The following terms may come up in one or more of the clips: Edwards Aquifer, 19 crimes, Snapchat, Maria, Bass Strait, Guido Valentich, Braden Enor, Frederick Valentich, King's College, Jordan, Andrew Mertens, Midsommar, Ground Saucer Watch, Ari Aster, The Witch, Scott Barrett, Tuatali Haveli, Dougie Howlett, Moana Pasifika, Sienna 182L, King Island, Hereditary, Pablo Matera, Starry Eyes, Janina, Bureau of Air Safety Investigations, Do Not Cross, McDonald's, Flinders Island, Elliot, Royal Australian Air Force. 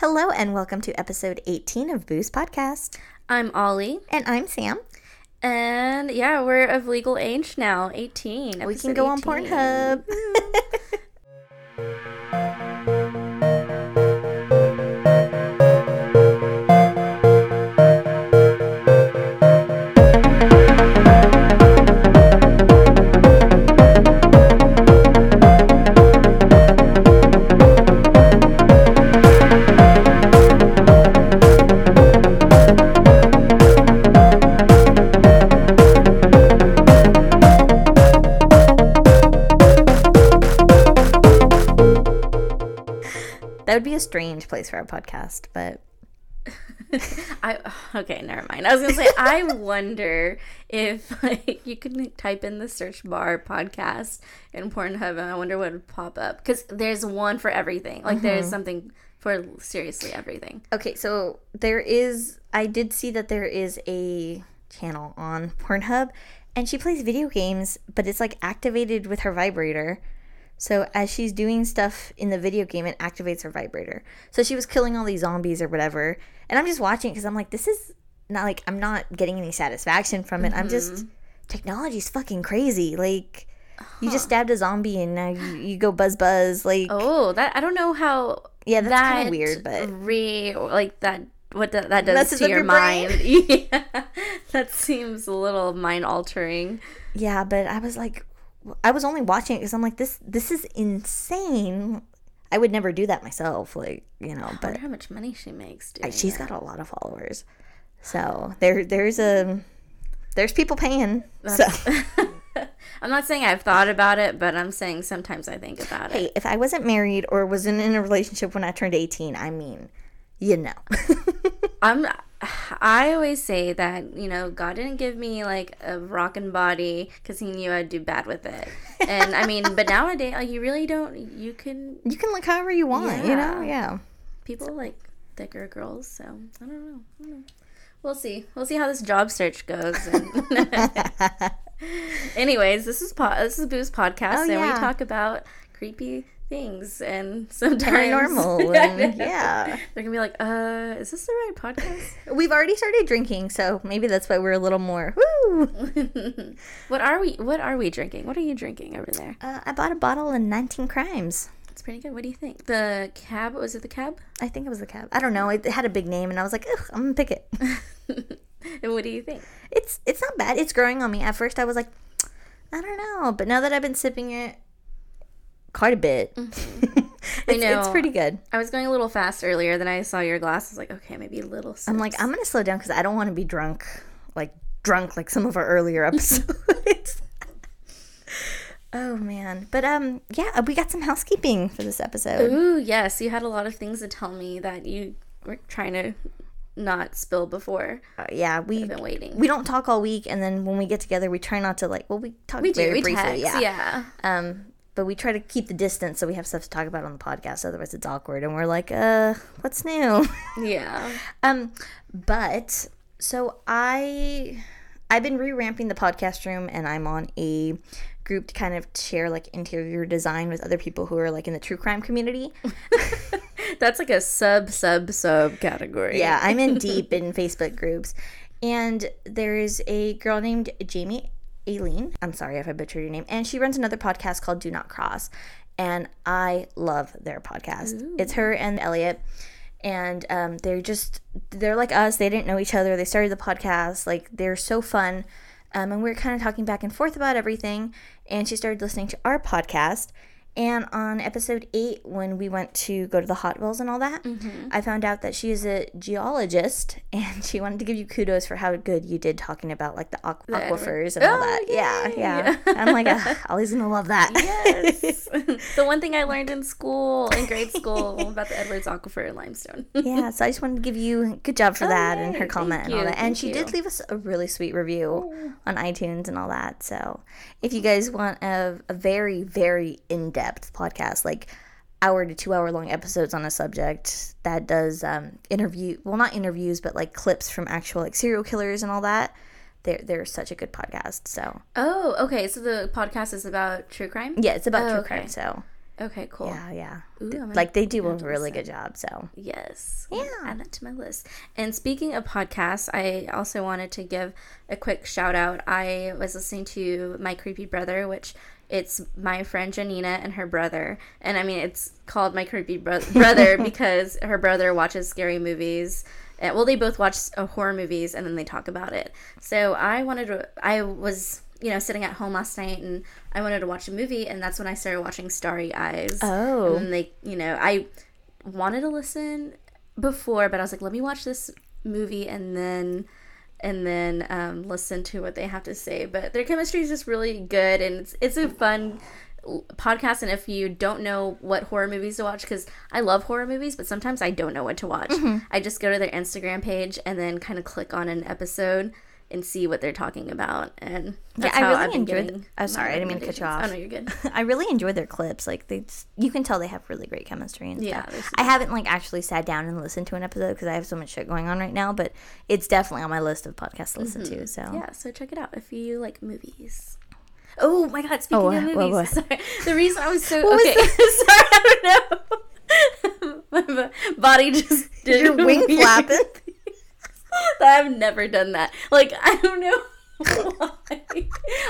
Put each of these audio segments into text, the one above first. Hello and welcome to episode 18 of Booze Podcast. I'm Ollie. And I'm Sam. And yeah, we're of legal age now, 18. We can go 18. On Pornhub. Would be a strange place for our podcast, but never mind. I was gonna say I wonder if you could type in the search bar podcast in Pornhub and I wonder what would pop up, because there's one for everything. Like there's something for seriously everything. Okay, so there is, I did see that there is a channel on Pornhub and she plays video games, but it's like activated with her vibrator. So as she's doing stuff in the video game, it activates her vibrator. So she was killing all these zombies or whatever. And I'm just watching it because I'm like, this is not like, I'm not getting any satisfaction from it. I'm just, technology's fucking crazy. Like, you just stabbed a zombie and now you go buzz buzz. Like, oh, that, I don't know how. Yeah, that's that kind of weird, but. That does to your mind. Yeah, that seems a little mind altering. Yeah, but I was only watching it because I'm like, this is insane. I would never do that myself, like, you know. But I wonder how much money she makes. She's got a lot of followers, so there's people paying. So I'm not saying I've thought about it, but I'm saying sometimes I think about it. Hey, if I wasn't married or wasn't in a relationship when I turned 18, I mean, you know. I always say that, you know, God didn't give me, like, a rockin' body because he knew I'd do bad with it. And, I mean, but nowadays, like, you really don't, You can look however you want, yeah. You know? Yeah. People like thicker girls, so I don't know. We'll see how this job search goes. Anyways, this is Booze Podcast, and we talk about creepy things and sometimes paranormal and yeah, they're gonna be like, is this the right podcast? We've already started drinking, so maybe that's why we're a little more woo. what are we drinking? What are you drinking over there? I bought a bottle of 19 Crimes. It's pretty good. What do you think? The Cab? Was it the Cab? I think it was the Cab. I don't know, it had a big name and I was like, ugh, I'm gonna pick it. And what do you think? It's not bad. It's growing on me. At first I was like, I don't know, but now that I've been sipping it quite a bit. I know. It's pretty good. I was going a little fast earlier, then I saw your glass. I was like, okay, maybe a little sips. I'm like, I'm going to slow down because I don't want to be drunk like some of our earlier episodes. Oh, man. But, yeah, we got some housekeeping for this episode. Ooh, yes. You had a lot of things to tell me that you were trying to not spill before. Yeah, we've been waiting. We don't talk all week, and then when we get together, we try not to, like, well, we talk very briefly. Text, yeah. But we try to keep the distance so we have stuff to talk about on the podcast. Otherwise, it's awkward. And we're like, what's new? Yeah. But, so I've been re-ramping the podcast room. And I'm on a group to kind of share, like, interior design with other people who are, like, in the true crime community. That's, like, a sub category. Yeah, I'm in deep in Facebook groups. And there's a girl named Jamie Aileen, I'm sorry if I butchered your name, and she runs another podcast called Do Not Cross, and I love their podcast. Ooh. It's her and Elliot, and they're like us. They didn't know each other. They started the podcast. Like, they're so fun, and we were kind of talking back and forth about everything, and she started listening to our podcast, and on episode 8, when we went to go to the hot wells and all that, I found out that she is a geologist, and she wanted to give you kudos for how good you did talking about, like, the aquifers and all that. Yay. Yeah. I'm like, Ollie's going to love that. Yes. The one thing I learned in grade school, about the Edwards Aquifer and limestone. Yeah, so I just wanted to give you good job for that, and her comment and all that. And she did leave us a really sweet review on iTunes and all that. So if you guys want a very, very in-depth podcast, like hour to 2 hour long episodes on a subject that does not interviews but like clips from actual, like, serial killers and all that, they're such a good podcast. So the podcast is about true crime. Yeah, it's about true crime. So Okay, cool. Yeah, yeah. Ooh, like, they do a really good job, so. Yes. Yeah. Add that to my list. And speaking of podcasts, I also wanted to give a quick shout-out. I was listening to My Creepy Brother, which it's my friend Janina and her brother. And, I mean, it's called My Creepy Brother because her brother watches scary movies. Well, they both watch horror movies, and then they talk about it. So I was... you know, sitting at home last night, and I wanted to watch a movie, and that's when I started watching Starry Eyes. Oh. And they, you know, I wanted to listen before, but I was like, let me watch this movie and then listen to what they have to say. But their chemistry is just really good, and it's a fun podcast. And if you don't know what horror movies to watch, because I love horror movies, but sometimes I don't know what to watch. Mm-hmm. I just go to their Instagram page and then kind of click on an episode and see what they're talking about. And that's how I've been getting. I'm sorry, I didn't mean to cut you off. Oh, no, you're good. I really enjoyed their clips. Like, you can tell they have really great chemistry and stuff. Yeah, I haven't, like, actually sat down and listened to an episode because I have so much shit going on right now, but it's definitely on my list of podcasts to listen to, so. Yeah, so check it out if you like movies. Oh, my God, speaking of movies. What? Sorry. The reason I was so... Sorry, I don't know. My body just did... Your wing flapping? I've never done that. Like, I don't know why.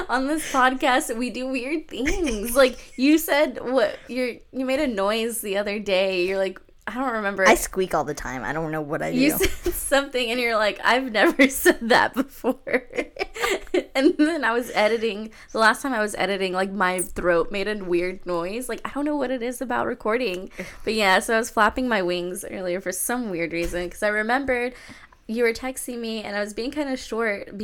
On this podcast, we do weird things. Like, you said you made a noise the other day. You're like, I don't remember. I squeak all the time. I don't know what I do. You said something, and you're like, I've never said that before. And then I was editing. The last time I was editing, like, my throat made a weird noise. Like, I don't know what it is about recording. But, yeah, so I was flapping my wings earlier for some weird reason because I remembered – you were texting me, and I was being kind of short and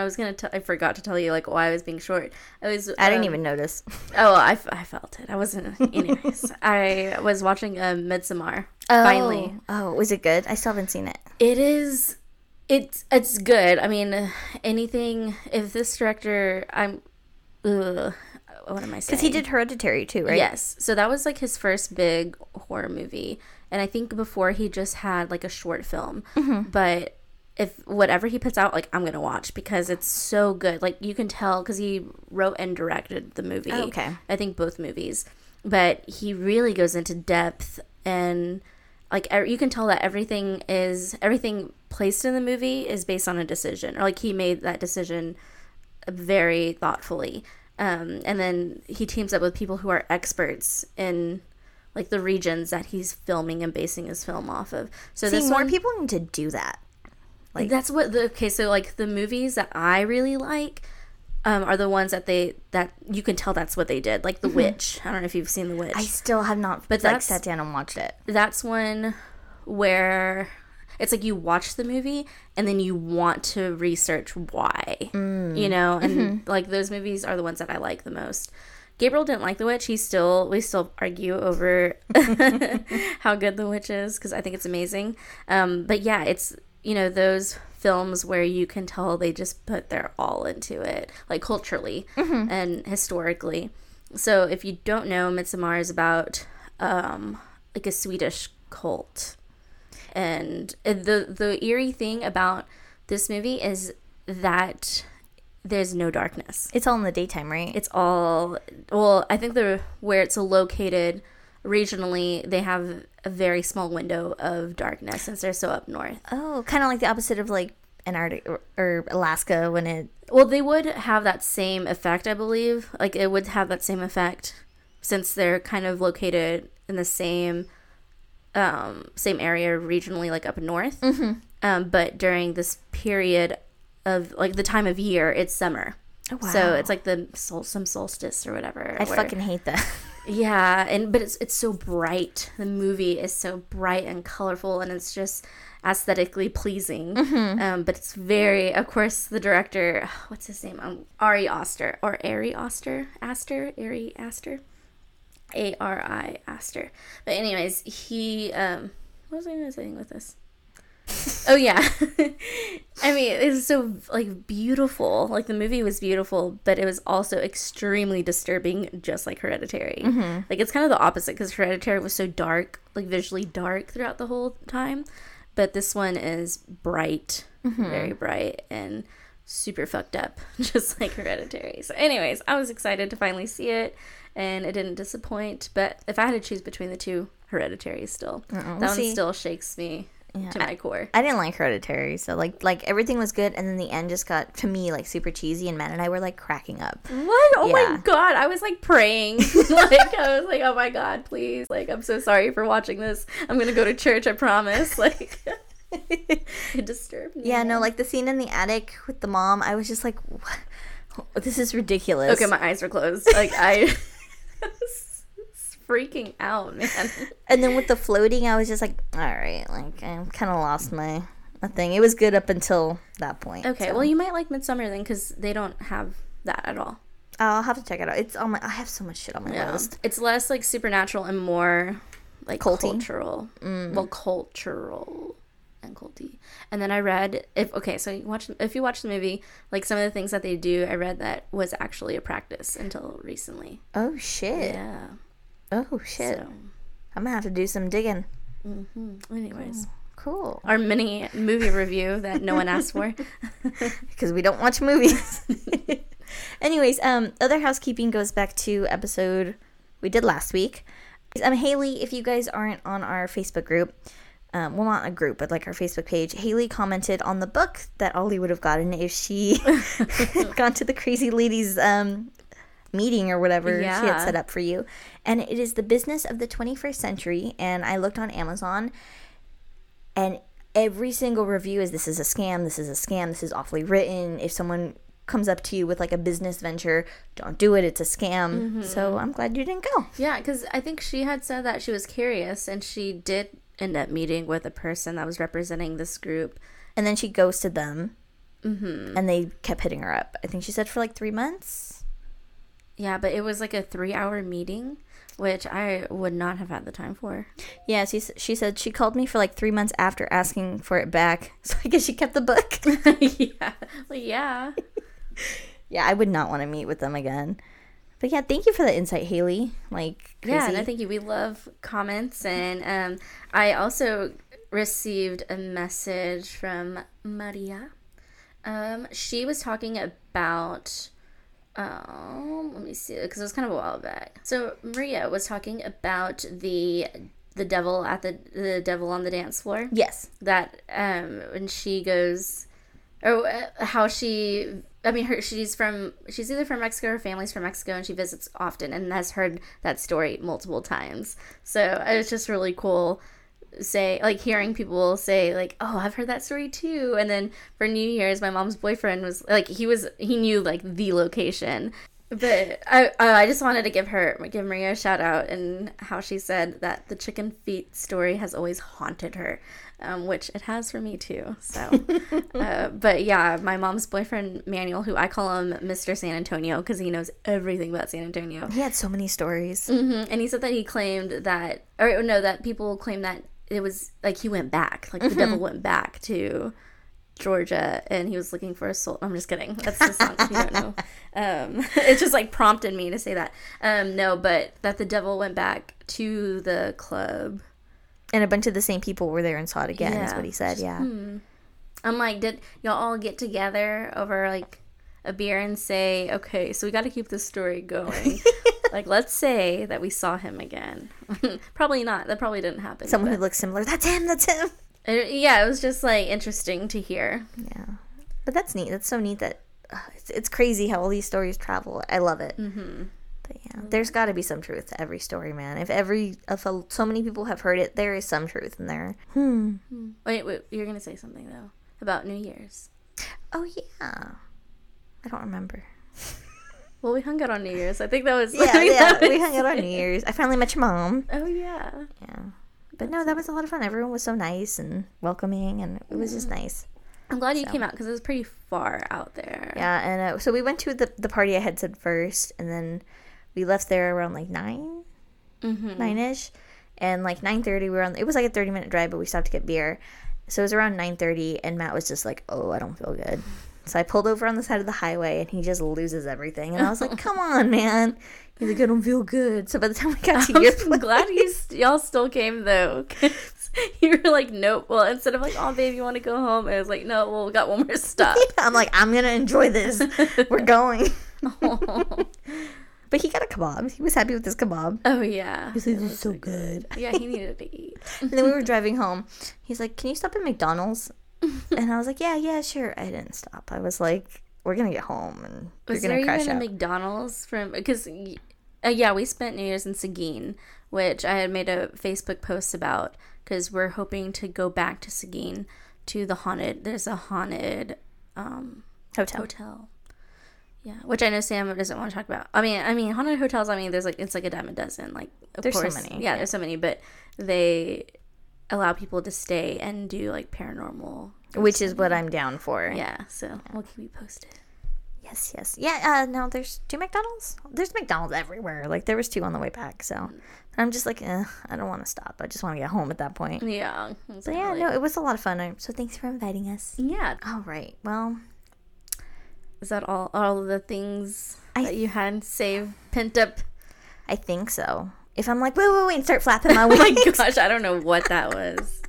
I was going to, I forgot to tell you, like, why I was being short. I didn't even notice. Oh, I felt it. I wasn't, anyways. I was watching Midsommar, finally. Oh, was it good? I still haven't seen it. It is, it's good. I mean, anything, if this director, what am I saying? Because he did Hereditary, too, right? Yes. So that was, like, his first big horror movie. And I think before he just had, like, a short film. Mm-hmm. But whatever he puts out, like, I'm going to watch because it's so good. Like, you can tell because he wrote and directed the movie. Oh, okay. I think both movies. But he really goes into depth, and, like, you can tell that everything placed in the movie is based on a decision. Or, like, he made that decision very thoughtfully. And then he teams up with people who are experts in... like, the regions that he's filming and basing his film off of. So more people need to do that. Like, that's what the movies that I really like are the ones that you can tell that's what they did. Like, The Witch. I don't know if you've seen The Witch. I still have not, but like, sat down and watched it. That's one where it's like you watch the movie and then you want to research why, you know? And, like, those movies are the ones that I like the most. Gabriel didn't like The Witch. We still argue over how good The Witch is because I think it's amazing. But yeah, it's, you know, those films where you can tell they just put their all into it, like, culturally and historically. So if you don't know, Midsommar is about like a Swedish cult, and the eerie thing about this movie is that there's no darkness. It's all in the daytime, right? It's all... Well, I think where it's located regionally, they have a very small window of darkness since they're so up north. Oh, kind of like the opposite of, like, Antarctica or Alaska when it... Well, they would have that same effect, I believe. Like, it would have that same effect since they're kind of located in the same area regionally, like, up north. Mm-hmm. But during this period of, like, the time of year, it's summer. Oh, wow. So it's like some solstice or whatever. I fucking hate that. Yeah, but it's so bright. The movie is so bright and colorful, and it's just aesthetically pleasing. Mm-hmm. But it's very, of course, the director, what's his name? Ari Aster, A-R-I Aster. But anyways, he what was I even saying with this? Oh, yeah. I mean, it's so, like, beautiful. Like, the movie was beautiful, but it was also extremely disturbing, just like Hereditary. Mm-hmm. Like, it's kind of the opposite, because Hereditary was so dark, like, visually dark throughout the whole time. But this one is bright, very bright, and super fucked up, just like Hereditary. So, anyways, I was excited to finally see it. and it didn't disappoint. But if I had to choose between the two, Hereditary still. That one still shakes me to my core. I didn't like Hereditary, so like everything was good, and then the end just got, to me, like super cheesy, and Matt and I were like cracking up. What? Oh my god, I was like praying. I was like, oh my god, please. Like, I'm so sorry for watching this. I'm gonna go to church, I promise. Like... It disturbed me. Yeah, no, like the scene in the attic with the mom, I was just like, what? This is ridiculous. Okay, my eyes were closed. Like, I was freaking out, man. And then with the floating, I was just like, all right, like, I kind of lost my thing. It was good up until that point. Okay, so. Well, you might like Midsommar then, because they don't have that at all. I'll have to check it out. It's on my... I have so much shit on my list. It's less, like, supernatural and more, like, culty. Cultural. Mm. Well, cultural... and culty. And then I read if you watch the movie, like some of the things that they do, I read that was actually a practice until recently. Oh shit! Yeah. Oh shit! So. I'm gonna have to do some digging. Mm-hmm. Anyways, cool. Our mini movie review that no one asked for because we don't watch movies. Anyways, other housekeeping goes back to episode we did last week. Haley, if you guys aren't on our Facebook group. Well, not a group, but like our Facebook page, Haley commented on the book that Ollie would have gotten if she had gone to the crazy ladies meeting or whatever she had set up for you. And it is The Business of the 21st Century. And I looked on Amazon, and every single review is, this is a scam, this is a scam, this is awfully written. If someone comes up to you with like a business venture, don't do it, it's a scam. Mm-hmm. So I'm glad you didn't go. Yeah, because I think she had said that she was curious, and she did end up meeting with a person that was representing this group, and then she ghosted them. Mm-hmm. And they kept hitting her up. I think she said for like 3 months. Yeah, but it was like a 3-hour meeting, which I would not have had the time for. Yeah, she said she called me for like 3 months after asking for it back, so I guess she kept the book. Yeah, I would not want to meet with them again. But yeah, thank you for the insight, Haley. Like, crazy. Yeah, no, thank you. We love comments. And I also received a message from Maria. She was talking about, let me see, because it was kind of a while back. So Maria was talking about the devil on the dance floor. Yes. That when she goes, she's either from Mexico, her family's from Mexico, and she visits often and has heard that story multiple times. So it's just really cool hearing people say like, oh, I've heard that story too. And then for New Year's, my mom's boyfriend was like, he knew like the location. But I just wanted to give Maria a shout out, and how she said that the chicken feet story has always haunted her, which it has for me too. So, but yeah, my mom's boyfriend Manuel, who I call him Mr. San Antonio because he knows everything about San Antonio. He had so many stories, and he said that he claimed that, or no, that people claim that it was like he went back, like the devil went back to Georgia, and he was looking for a soul. I'm just kidding. That's the song. You don't know. It just like prompted me to say that. No, but that the devil went back to the club, and a bunch of the same people were there and saw it again. Yeah. Is what he said. Yeah. I'm like, did y'all all get together over like a beer and say, okay, so we got to keep this story going? Like, let's say that we saw him again. Probably not. That probably didn't happen. Someone who looks similar. That's him. That's him. Yeah, it was just, like, interesting to hear. Yeah. But that's neat. That's so neat that it's crazy how all these stories travel. I love it. Mm-hmm. But, yeah, there's got to be some truth to every story, man. If so many people have heard it, there is some truth in there. Wait, you're going to say something, though, about New Year's. Oh, yeah. I don't remember. Well, we hung out on New Year's. I think that was... we hung out on New Year's. I finally met your mom. Oh, yeah. Yeah. But no, that was a lot of fun. Everyone was so nice and welcoming, and it was just nice. I'm glad you came out, because it was pretty far out there. Yeah, and so we went to the party I had said first, and then we left there around like 9, 9-ish, and like 9:30 we were on. It was like a 30-minute drive, but we stopped to get beer. So it was around 9:30, and Matt was just like, oh, I don't feel good. So I pulled over on the side of the highway, and he just loses everything. And I was like, come on, man. He's like, I don't feel good. So by the time we got to your place. I'm glad y'all still came, though. You were like, nope. Well, instead of like, oh, babe, you want to go home? I was like, no, well, we got one more stop. I'm like, I'm going to enjoy this. We're going. But he got a kebab. He was happy with his kebab. Oh, yeah. He was like, this is so good. Yeah, he needed to eat. And then we were driving home. He's like, can you stop at McDonald's? And I was like, yeah, sure. I didn't stop. I was like, we're going to get home and we're going to crash out. Was there even a McDonald's from... Because, yeah, we spent New Year's in Sagin, which I had made a Facebook post about because we're hoping to go back to Sagin to the haunted... There's a haunted... Hotel. Yeah, which I know Sam doesn't want to talk about. I mean, haunted hotels, there's like, it's like a dime a dozen. Like, of course. There's so many. Yeah, there's so many, but they allow people to stay and do like paranormal. Which is what I'm down for. Yeah, so we'll keep you posted. Yes. Yeah, no, there's two McDonald's. There's McDonald's everywhere. Like, there was two on the way back, so. I'm just like, I don't want to stop. I just want to get home at that point. Yeah. Exactly. But yeah, no, it was a lot of fun. So thanks for inviting us. Yeah. All right, well. Is that all of the things that you had saved, pent up? I think so. If I'm like, wait, and start flapping my wings. Oh my gosh, I don't know what that was.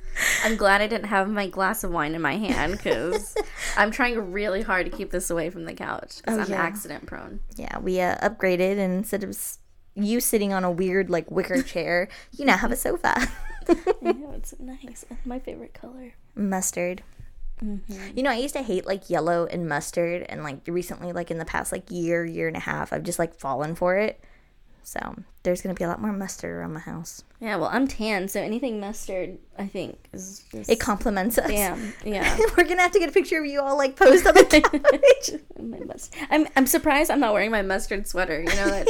I'm glad I didn't have my glass of wine in my hand because I'm trying really hard to keep this away from the couch because I'm accident prone. Yeah, we upgraded, and instead of you sitting on a weird, like, wicker chair, you now have a sofa. Yeah, it's nice. My favorite color. Mustard. Mm-hmm. You know, I used to hate like yellow and mustard, and like recently, like in the past like year and a half, I've just like fallen for it. So there's gonna be a lot more mustard around my house. Yeah, well, I'm tan, so anything mustard, I think, is just... it compliments us. Damn, yeah. We're gonna have to get a picture of you all like posed on the couch. I'm surprised I'm not wearing my mustard sweater. You know that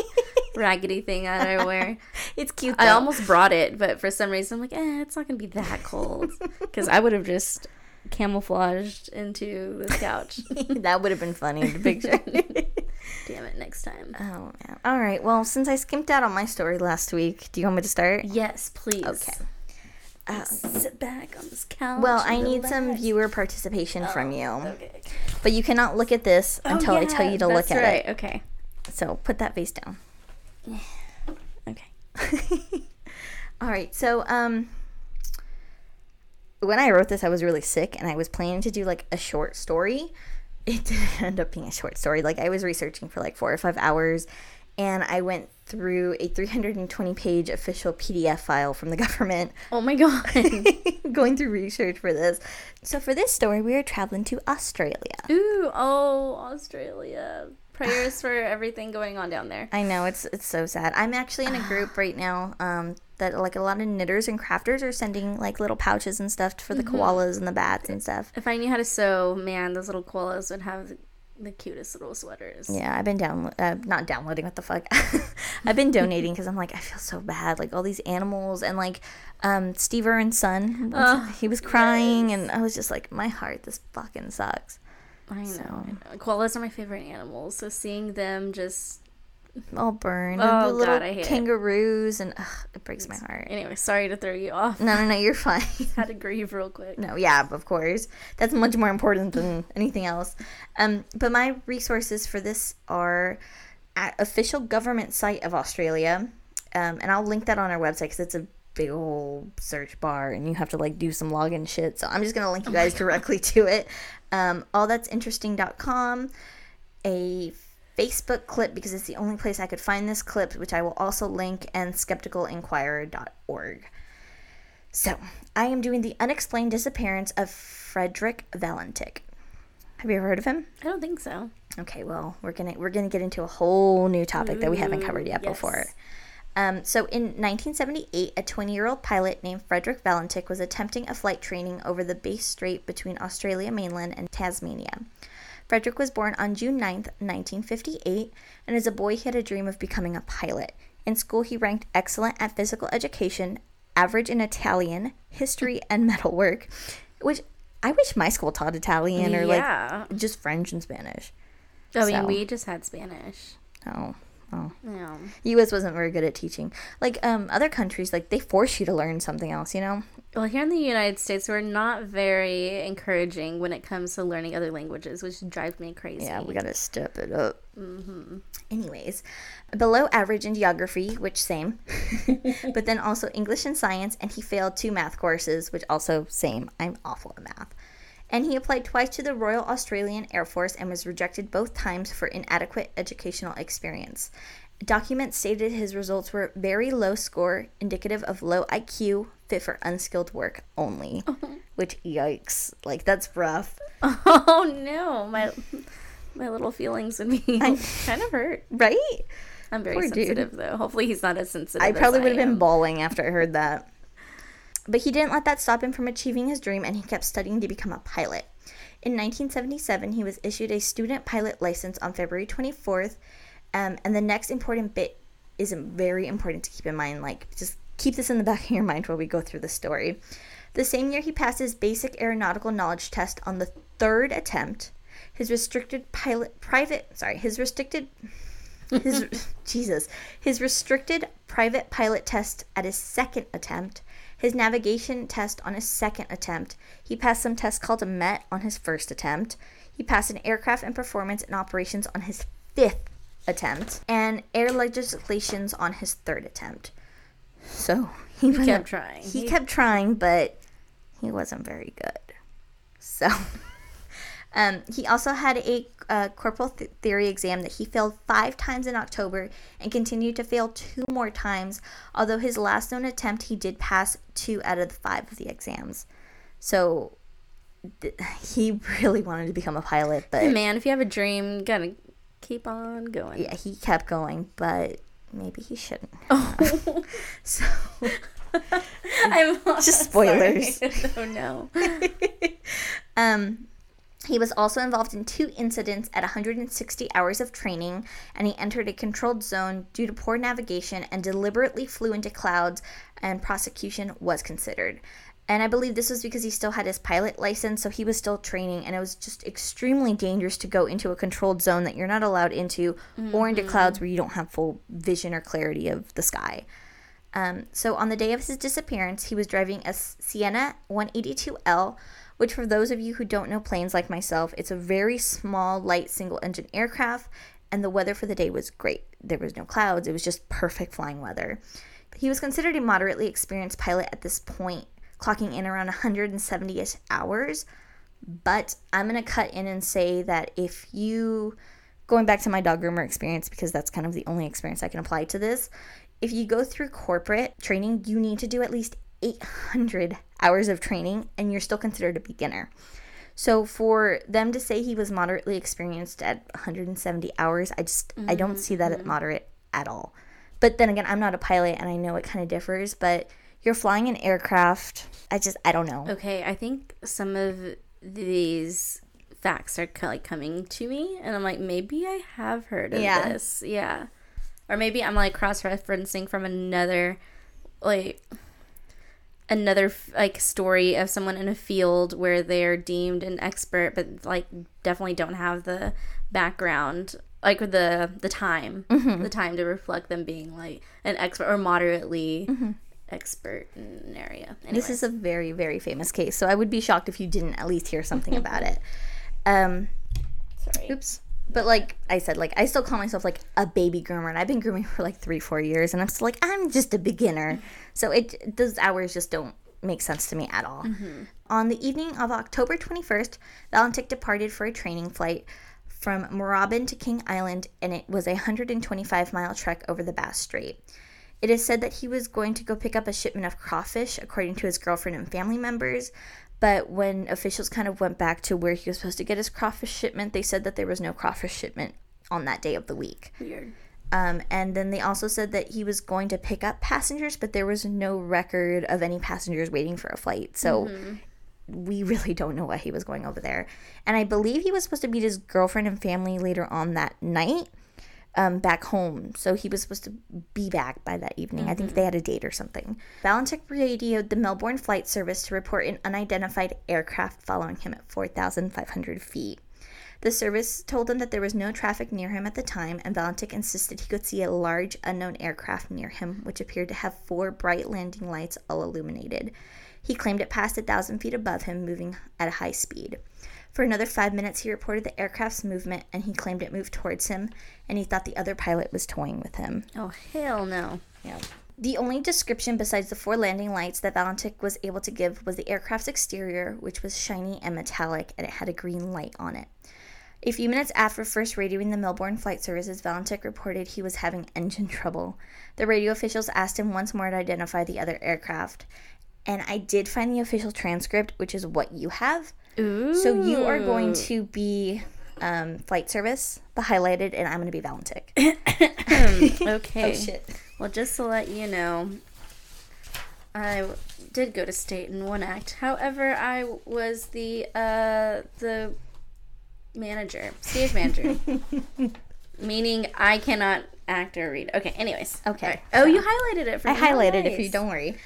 raggedy thing that I wear. It's cute, though. I almost brought it, but for some reason I'm like, it's not gonna be that cold because I would have just camouflaged into this couch. That would have been funny to picture. Damn it, next time. Oh, man. All right, well, since I skimped out on my story last week, do you want me to start? Yes, please. Okay. Sit back on this couch. Well, I need some viewer participation from you. Okay. But you cannot look at this until I tell you to look at it. Okay. So put that face down. Okay. All right, so when I wrote this, I was really sick, and I was planning to do, like, a short story. It didn't end up being a short story. Like, I was researching for, like, 4 or 5 hours, and I went through a 320-page official PDF file from the government. Oh, my God. Going through research for this. So, for this story, we are traveling to Australia. Ooh, Australia. Prayers for everything going on down there. I know, it's so sad. I'm actually in a group right now, that like a lot of knitters and crafters are sending like little pouches and stuff for the koalas and the bats and stuff. If I knew how to sew, man, those little koalas would have the cutest little sweaters. Yeah, I've been not downloading, what the fuck. I've been donating because I'm like, I feel so bad, like all these animals, and like Steve Irwin's son, he was crying, and I was just like, my heart, this fucking sucks. I know. Koalas are my favorite animals, so seeing them just all burned. Oh, and the little God, I hate kangaroos, and it breaks my heart. Anyway, sorry to throw you off. No, you're fine. Had to grieve real quick. No, yeah, of course. That's much more important than anything else. But my resources for this are at official government site of Australia, and I'll link that on our website because it's a big old search bar, and you have to like do some login shit. So I'm just gonna link you guys directly to it. Allthat'sinteresting.com, a Facebook clip, because it's the only place I could find this clip, which I will also link, and skepticalinquirer.org. So, I am doing the unexplained disappearance of Frederick Valentich. Have you ever heard of him? I don't think so. Okay, well, we're gonna get into a whole new topic that we haven't covered yet before. So, in 1978, a 20-year-old pilot named Frederick Valentich was attempting a flight training over the Bass Strait between Australia mainland and Tasmania. Frederick was born on June 9th, 1958, and as a boy he had a dream of becoming a pilot. In school he ranked excellent at physical education, average in Italian, history, and metalwork, which I wish my school taught Italian or like just French and Spanish. We just had Spanish. Oh. Yeah. U.S. wasn't very good at teaching. Like, other countries, like, they force you to learn something else, you know? Well, here in the United States, we're not very encouraging when it comes to learning other languages, which drives me crazy. Yeah, we gotta step it up. Mm-hmm. Anyways, below average in geography, which same, but then also English and science, and he failed 2 math courses, which also same. I'm awful at math. And he applied twice to the Royal Australian Air Force and was rejected both times for inadequate educational experience. Documents stated his results were very low score, indicative of low IQ, fit for unskilled work only. Which, yikes. Like, that's rough. Oh, no. My little feelings in me kind of hurt. Right? I'm very sensitive, though. Hopefully he's not as sensitive as I am. I probably would have been bawling after I heard that. But he didn't let that stop him from achieving his dream, and he kept studying to become a pilot. In 1977, he was issued a student pilot license on February 24th. And the next important bit is very important to keep in mind. Like, just keep this in the back of your mind while we go through the story. The same year he passed his basic aeronautical knowledge test on the third attempt, his restricted private pilot test at his second attempt, his navigation test on his second attempt. He passed some tests called a MET on his first attempt. He passed an aircraft and performance and operations on his fifth attempt, and air legislations on his third attempt. So he kept trying. He kept trying, but he wasn't very good. So he also had a corporal theory exam that he failed 5 times in October and continued to fail 2 more times, although his last known attempt he did pass 2 out of the 5 of the exams. So he really wanted to become a pilot, but man, if you have a dream, gotta keep on going. Yeah, he kept going, but maybe he shouldn't. Oh. So I'm just spoilers. Sorry. Oh no. He was also involved in 2 incidents at 160 hours of training, and he entered a controlled zone due to poor navigation and deliberately flew into clouds, and prosecution was considered. And I believe this was because he still had his pilot license, so he was still training, and it was just extremely dangerous to go into a controlled zone that you're not allowed into, mm-hmm. or into clouds where you don't have full vision or clarity of the sky. So on the day of his disappearance, he was driving a Sienna 182L, which for those of you who don't know planes like myself, it's a very small, light, single-engine aircraft, and the weather for the day was great. There was no clouds. It was just perfect flying weather. He was considered a moderately experienced pilot at this point, clocking in around 170-ish hours, but I'm going to cut in and say that if you, going back to my dog groomer experience, because that's kind of the only experience I can apply to this, if you go through corporate training, you need to do at least 800 hours of training, and you're still considered a beginner. So for them to say he was moderately experienced at 170 hours, I don't see that at moderate at all. But then again, I'm not a pilot, and I know it kind of differs, but you're flying an aircraft. I don't know. Okay, I think some of these facts are coming to me, and I'm like, maybe I have heard of this. Yeah. Or maybe I'm, cross-referencing from another story of someone in a field where they're deemed an expert, but, definitely don't have the background, the time. Mm-hmm. The time to reflect them being, an expert or moderately expert in an area. Anyways. This is a very, very famous case, so I would be shocked if you didn't at least hear something about it. Sorry. Oops. But I said, I still call myself, a baby groomer, and I've been grooming for, 3-4 years, and I'm still I'm just a beginner. So those hours just don't make sense to me at all. Mm-hmm. On the evening of October 21st, Valentich departed for a training flight from Moorabbin to King Island, and it was a 125-mile trek over the Bass Strait. It is said that he was going to go pick up a shipment of crawfish, according to his girlfriend and family members, but when officials kind of went back to where he was supposed to get his crawfish shipment, they said that there was no crawfish shipment on that day of the week. Weird. And then they also said that he was going to pick up passengers, but there was no record of any passengers waiting for a flight, so we really don't know why he was going over there. And I believe he was supposed to meet his girlfriend and family later on that night. Back home, so he was supposed to be back by that evening. I think they had a date or something. Valentich radioed the Melbourne Flight Service to report an unidentified aircraft following him at 4,500 feet. The service told them that there was no traffic near him at the time, and Valentich insisted he could see a large unknown aircraft near him, which appeared to have 4 bright landing lights all illuminated. He claimed it passed 1,000 feet above him, moving at a high speed. For another 5 minutes, he reported the aircraft's movement, and he claimed it moved towards him, and he thought the other pilot was toying with him. Oh, hell no. Yeah. The only description besides the 4 landing lights that Valentich was able to give was the aircraft's exterior, which was shiny and metallic, and it had a green light on it. A few minutes after first radioing the Melbourne Flight Services, Valentich reported he was having engine trouble. The radio officials asked him once more to identify the other aircraft. And I did find the official transcript, which is what you have. Ooh. So you are going to be flight service, the highlighted, and I'm going to be Valentich. Okay. Oh, shit. Well, just to let you know, I did go to state in one act. However, I was the manager, stage manager, meaning I cannot act or read. Okay, anyways. Okay. Right. Oh, you highlighted it for me. I highlighted it for you. Don't worry.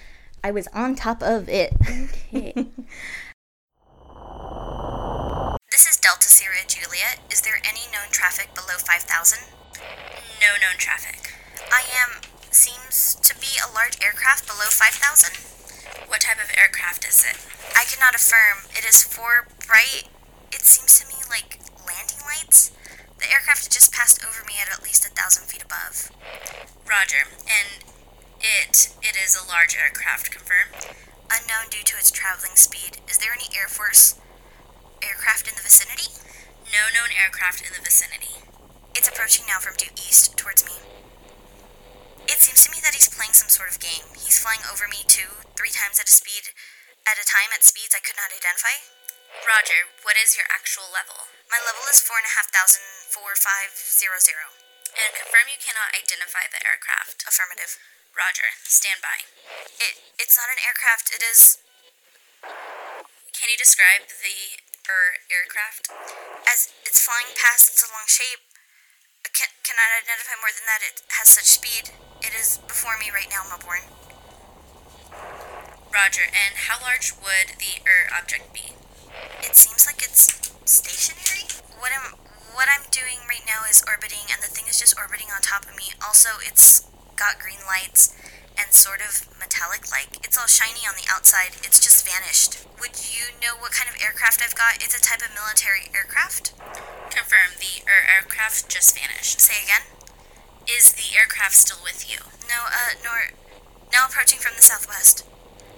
I was on top of it. Okay. This is Delta Sierra Juliet. Is there any known traffic below 5,000? No known traffic. Seems to be a large aircraft below 5,000. What type of aircraft is it? I cannot affirm. It is four bright, it seems to me like landing lights. The aircraft just passed over me at least 1,000 feet above. Roger. And it is a large aircraft, confirmed? Unknown due to its traveling speed. Is there any Air Force aircraft in the vicinity? No known aircraft in the vicinity. It's approaching now from due east towards me. It seems to me that he's playing some sort of game. He's flying over me 2-3 times at a time at speeds I could not identify. Roger, what is your actual level? My level is 4,500. And confirm you cannot identify the aircraft. Affirmative. Roger, stand by. It's not an aircraft, it is... Can you describe the aircraft? As it's flying past, it's a long shape. Cannot identify more than that. It has such speed. It is before me right now, Melbourne. Roger, and how large would the object be? It seems like it's stationary. What I'm doing right now is orbiting, and the thing is just orbiting on top of me. Also, it's got green lights and sort of metallic-like. It's all shiny on the outside. It's just vanished. Would you know what kind of aircraft I've got? It's a type of military aircraft. Confirm, the aircraft just vanished. Say again? Is the aircraft still with you? No, now approaching from the southwest.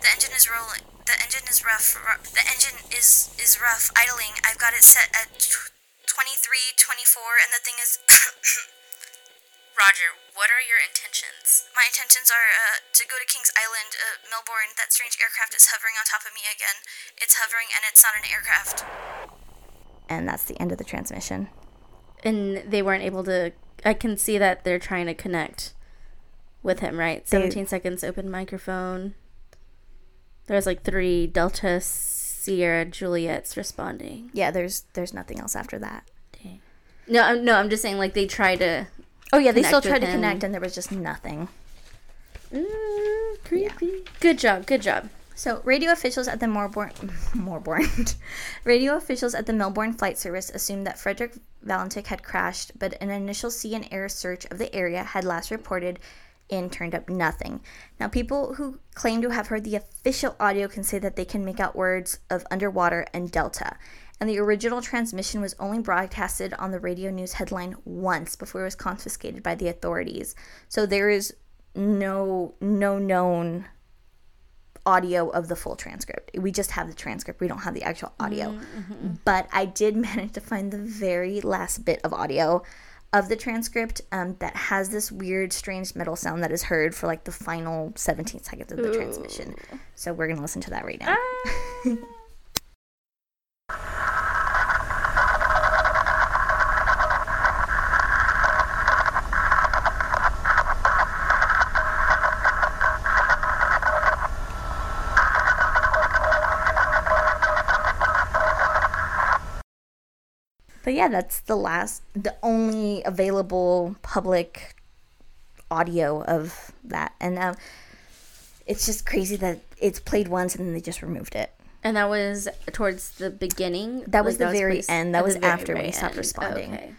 The engine is rolling. The engine is rough. The engine is rough, idling. I've got it set at 23, 24, and the thing is... Roger, what are your intentions? My intentions are to go to King's Island, Melbourne. That strange aircraft is hovering on top of me again. It's hovering and it's not an aircraft. And that's the end of the transmission. And they weren't able to... I can see that they're trying to connect with him, right? 17 seconds, open microphone. There's like 3 Delta Sierra Juliets responding. Yeah, there's nothing else after that. Dang. No, I'm just saying like they try to... Oh, yeah, they still tried to connect, and there was just nothing. Ooh, creepy. Yeah. Good job. So, radio officials at the Melbourne Flight Service assumed that Frederick Valentich had crashed, but an initial sea and air search of the area had last reported and turned up nothing. Now, people who claim to have heard the official audio can say that they can make out words of underwater and delta. And the original transmission was only broadcasted on the radio news headline once before it was confiscated by the authorities. So there is no known audio of the full transcript. We just have the transcript. We don't have the actual audio. Mm-hmm. But I did manage to find the very last bit of audio of the transcript that has this weird, strange metal sound that is heard for like the final 17 seconds of the transmission. So we're going to listen to that right now. Ah. But yeah, that's the only available public audio of that. And it's just crazy that it's played once and then they just removed it. And that was towards the beginning? That was the very end. That was after we stopped responding. Okay.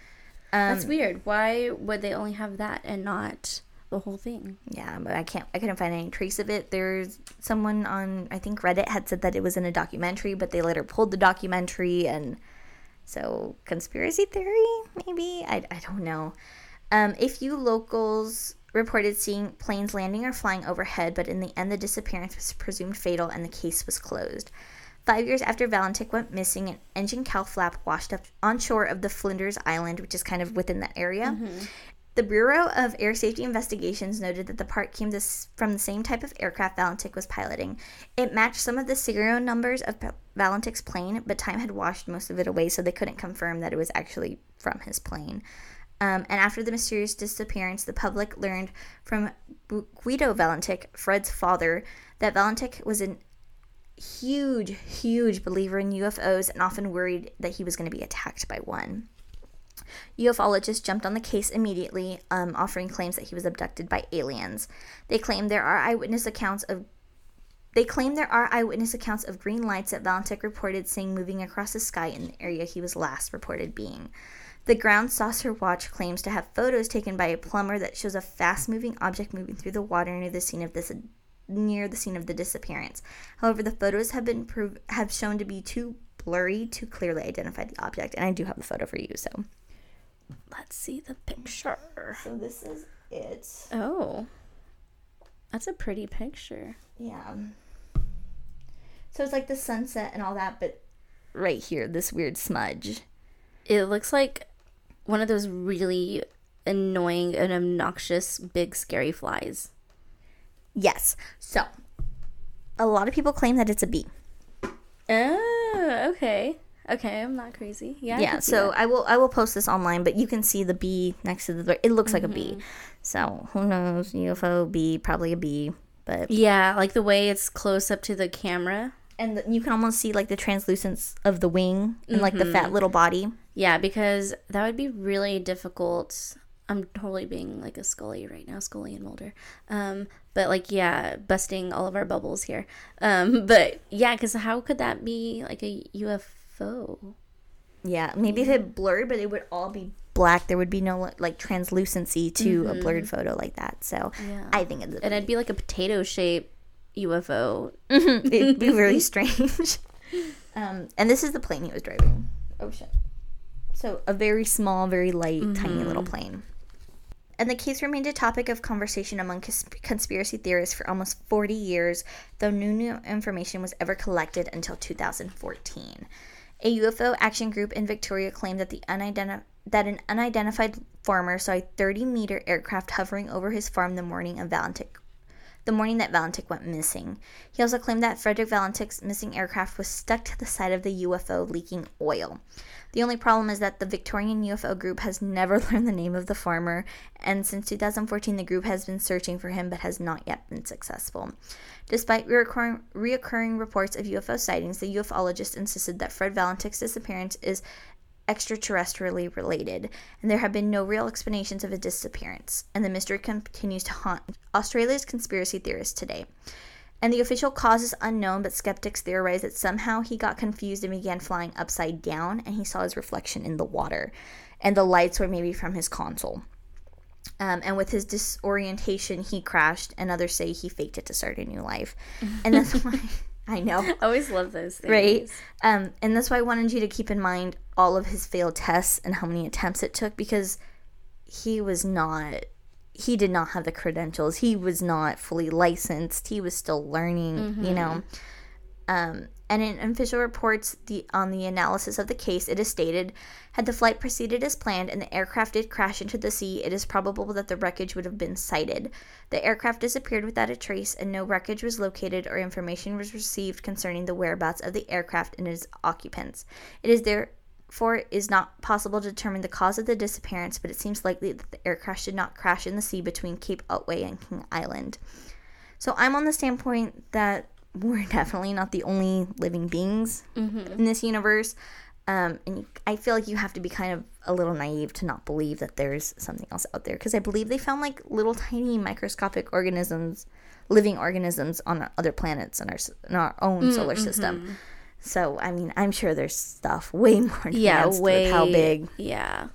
That's weird. Why would they only have that and not the whole thing? Yeah, but I couldn't find any trace of it. There's someone on, I think Reddit had said that it was in a documentary, but they later pulled the documentary and... So, conspiracy theory, maybe? I don't know. A few locals reported seeing planes landing or flying overhead, but in the end, the disappearance was presumed fatal and the case was closed. 5 years after Valentich went missing, an engine cowl flap washed up on shore of the Flinders Island, which is kind of within that area. Mm-hmm. The Bureau of Air Safety Investigations noted that the part came from the same type of aircraft Valentich was piloting. It matched some of the serial numbers of Valentich's plane, but time had washed most of it away, so they couldn't confirm that it was actually from his plane. And after the mysterious disappearance, the public learned from Guido Valentich, Fred's father, that Valentich was a huge believer in UFOs and often worried that he was going to be attacked by one. Ufologists jumped on the case immediately, offering claims that he was abducted by aliens. They claim there are eyewitness accounts of green lights that Valentich reported seeing moving across the sky in the area he was last reported being. The Ground Saucer Watch claims to have photos taken by a plumber that shows a fast-moving object moving through the water near the scene of the disappearance. However, the photos have shown to be too blurry to clearly identify the object, and I do have the photo for you, so let's see the picture. So this is it. Oh, that's a pretty picture. Yeah. So it's like the sunset and all that, but right here, this weird smudge. It looks like one of those really annoying and obnoxious, big, scary flies. Yes. So, a lot of people claim that it's a bee. Oh, okay. Okay, I'm not crazy. Yeah. Yeah. So that. I will post this online, but you can see the bee next to the. It looks like a bee. So who knows? UFO, bee, probably a bee. But yeah, like the way it's close up to the camera, and you can almost see like the translucence of the wing and like the fat little body. Yeah, because that would be really difficult. I'm totally being like a Scully right now, Scully and Mulder. But like, yeah, busting all of our bubbles here. But yeah, because how could that be like a UFO? Yeah, maybe if it blurred, but it would all be black. There would be no like translucency to a blurred photo like that. So yeah. I think it's a bee. And it'd be like a potato shape UFO. It'd be really strange. And this is the plane he was driving. Oh shit. So a very small, very light, tiny little plane. And the case remained a topic of conversation among conspiracy theorists for almost 40 years, though no new information was ever collected until 2014. A UFO action group in Victoria claimed that an unidentified farmer saw a 30-meter aircraft hovering over his farm the morning that Valentich went missing. He also claimed that Frederick Valentich's missing aircraft was stuck to the side of the UFO, leaking oil. The only problem is that the Victorian UFO group has never learned the name of the farmer, and since 2014 the group has been searching for him but has not yet been successful. Despite reoccurring reports of UFO sightings, the ufologist insisted that Fred Valentich's disappearance is extraterrestrially related, and there have been no real explanations of his disappearance, and the mystery continues to haunt Australia's conspiracy theorists today. And the official cause is unknown, but skeptics theorize that somehow he got confused and began flying upside down, and he saw his reflection in the water, and the lights were maybe from his console. And with his disorientation, he crashed, and others say he faked it to start a new life. And that's why... I know. I always love those things. Right? And that's why I wanted you to keep in mind all of his failed tests and how many attempts it took, because he did not have the credentials. He was not fully licensed. He was still learning, you know. And in official reports on the analysis of the case, it is stated, had the flight proceeded as planned and the aircraft did crash into the sea, it is probable that the wreckage would have been sighted. The aircraft disappeared without a trace, and no wreckage was located or information was received concerning the whereabouts of the aircraft and its occupants. It is therefore not possible to determine the cause of the disappearance, but it seems likely that the aircraft did not crash in the sea between Cape Otway and King Island. So I'm on the standpoint that we're definitely not the only living beings in this universe. And I feel like you have to be kind of a little naive to not believe that there's something else out there. Because I believe they found, like, little tiny microscopic organisms, living organisms on other planets in our own solar system. So, I mean, I'm sure there's stuff way more advanced with how big. Yeah.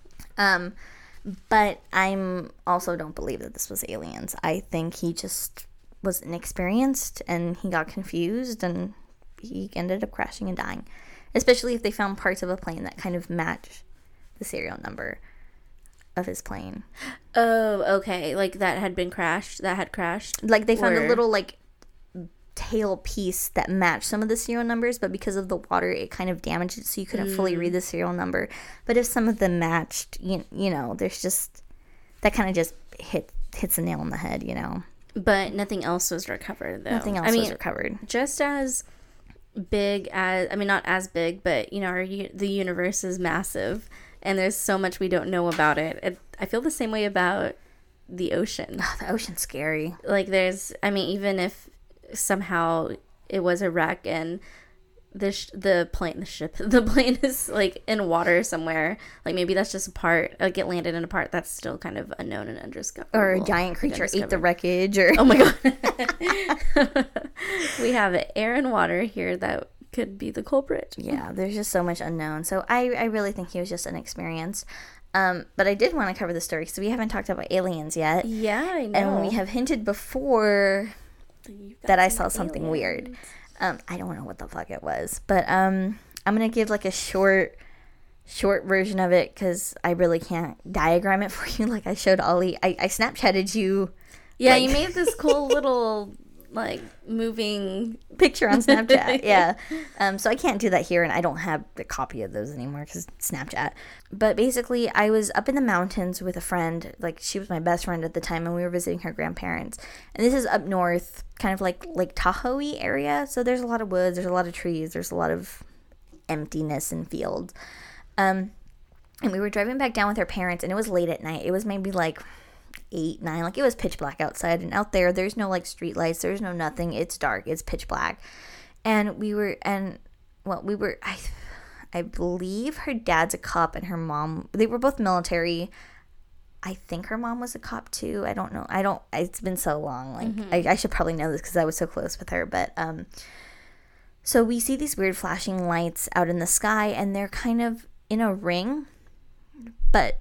But I'm also don't believe that this was aliens. I think he just... was inexperienced, and he got confused, and he ended up crashing and dying, especially if they found parts of a plane that kind of match the serial number of his plane. Oh, okay. Like, that had crashed? Like, they found a little, like, tail piece that matched some of the serial numbers, but because of the water, it kind of damaged it, so you couldn't fully read the serial number. But if some of them matched, you know, there's just, that kind of just hits a nail on the head, you know. But nothing else was recovered, though. Nothing else was recovered. Just as big as, I mean, not as big, but, you know, the universe is massive, and there's so much we don't know about it. I feel the same way about the ocean. Oh, the ocean's scary. Like, there's, I mean, even if somehow it was a wreck and the plane is like in water somewhere, like maybe that's just a part, like it landed in a part that's still kind of unknown and undiscovered, or a giant creature ate the wreckage, or oh my god. We have air and water here that could be the culprit. Yeah, there's just so much unknown. So I really think he was just inexperienced. But I did want to cover the story, so we haven't talked about aliens yet. Yeah, I know. And we have hinted before that I saw something weird. I don't know what the fuck it was, but I'm going to give like a short version of it because I really can't diagram it for you like I showed Ollie. I Snapchatted you. Yeah, like, you made this cool little like moving picture on Snapchat. Yeah. So I can't do that here, and I don't have a copy of those anymore because Snapchat. But basically, I was up in the mountains with a friend. Like, she was my best friend at the time, and we were visiting her grandparents. And this is up north, kind of like Lake Tahoe-y area. So there's a lot of woods, there's a lot of trees, there's a lot of emptiness and fields. And we were driving back down with her parents, and it was late at night. It was maybe like 8, 9, like it was pitch black outside, and out there's no like street lights, there's no nothing, it's dark, it's pitch black. And I believe her dad's a cop and her mom, they were both military. I think her mom was a cop too. I don't know. It's been so long, like I should probably know this because I was so close with her, but so we see these weird flashing lights out in the sky, and they're kind of in a ring, but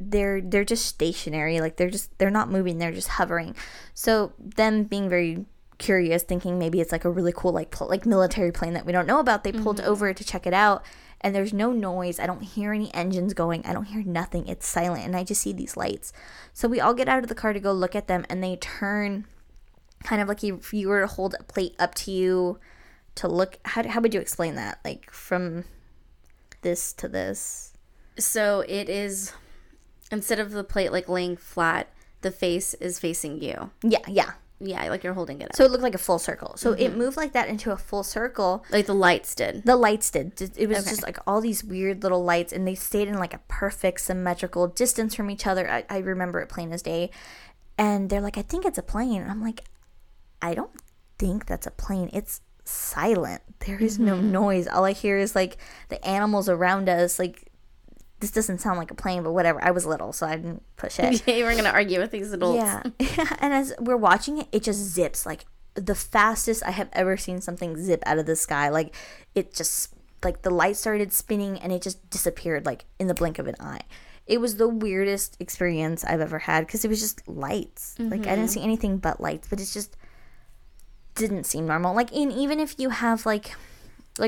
they're just stationary, like they're not moving, they're just hovering. So them being very curious, thinking maybe it's like a really cool like military plane that we don't know about, they pulled over to check it out, and there's no noise. I don't hear any engines going, I don't hear nothing, it's silent, and I just see these lights. So we all get out of the car to go look at them, and they turn kind of like if you were to hold a plate up to you to look. How would you explain that, like from this to this? So it is, instead of the plate like laying flat, the face is facing you. Yeah, like you're holding it up. So it looked like a full circle. So it moved like that into a full circle. Like the lights did. It was just like all these weird little lights, and they stayed in like a perfect symmetrical distance from each other. I remember it plain as day. And they're like, I think it's a plane. And I'm like, I don't think that's a plane. It's silent. There is no noise. All I hear is like the animals around us, like, this doesn't sound like a plane, but whatever. I was little, so I didn't push it. Yeah, we're going to argue with these adults. Yeah. And as we're watching it, it just zips. Like, the fastest I have ever seen something zip out of the sky. Like, it just, like, the light started spinning, and it just disappeared, like, in the blink of an eye. It was the weirdest experience I've ever had, because it was just lights. Like, I didn't see anything but lights, but it just didn't seem normal. Like, and even if you have, like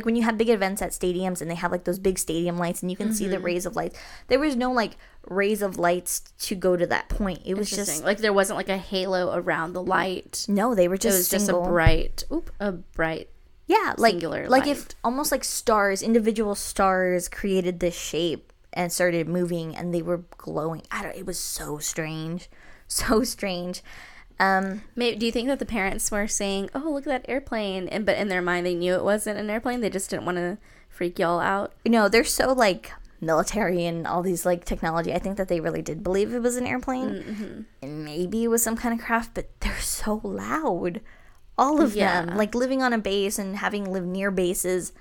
when you have big events at stadiums and they have like those big stadium lights and you can see the rays of lights, there was no like rays of lights to go to that point. It was just like there wasn't like a halo around the light. No, they were just, it was just a bright yeah, like singular like light. If almost like stars, individual stars created this shape and started moving, and they were glowing. It was so strange. Do you think that the parents were saying, "Oh, look at that airplane," but in their mind they knew it wasn't an airplane? They just didn't want to freak y'all out. No, they're so like military and all these like technology. I think that they really did believe it was an airplane, and maybe it was some kind of craft. But they're so loud, all of them. Like living on a base and having lived near bases,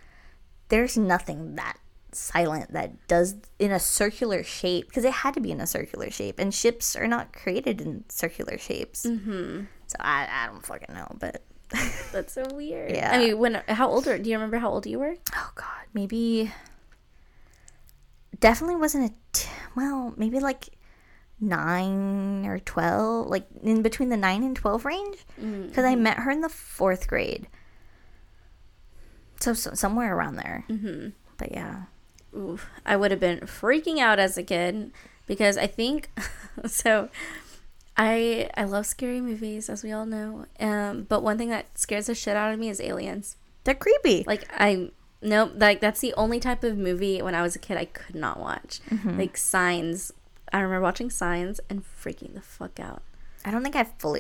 there's nothing that silent that does in a circular shape, because it had to be in a circular shape, and ships are not created in circular shapes. So I don't fucking know, but that's so weird. Yeah, I mean, do you remember how old you were? Oh god, maybe, definitely wasn't maybe like 9 or 12, like in between the 9 and 12 range, because I met her in the 4th grade, so somewhere around there. But yeah. Oof. I would have been freaking out as a kid, because I think, so I love scary movies, as we all know. But one thing that scares the shit out of me is aliens. They're creepy. That's the only type of movie when I was a kid I could not watch. Mm-hmm. Like Signs. I remember watching Signs and freaking the fuck out. I don't think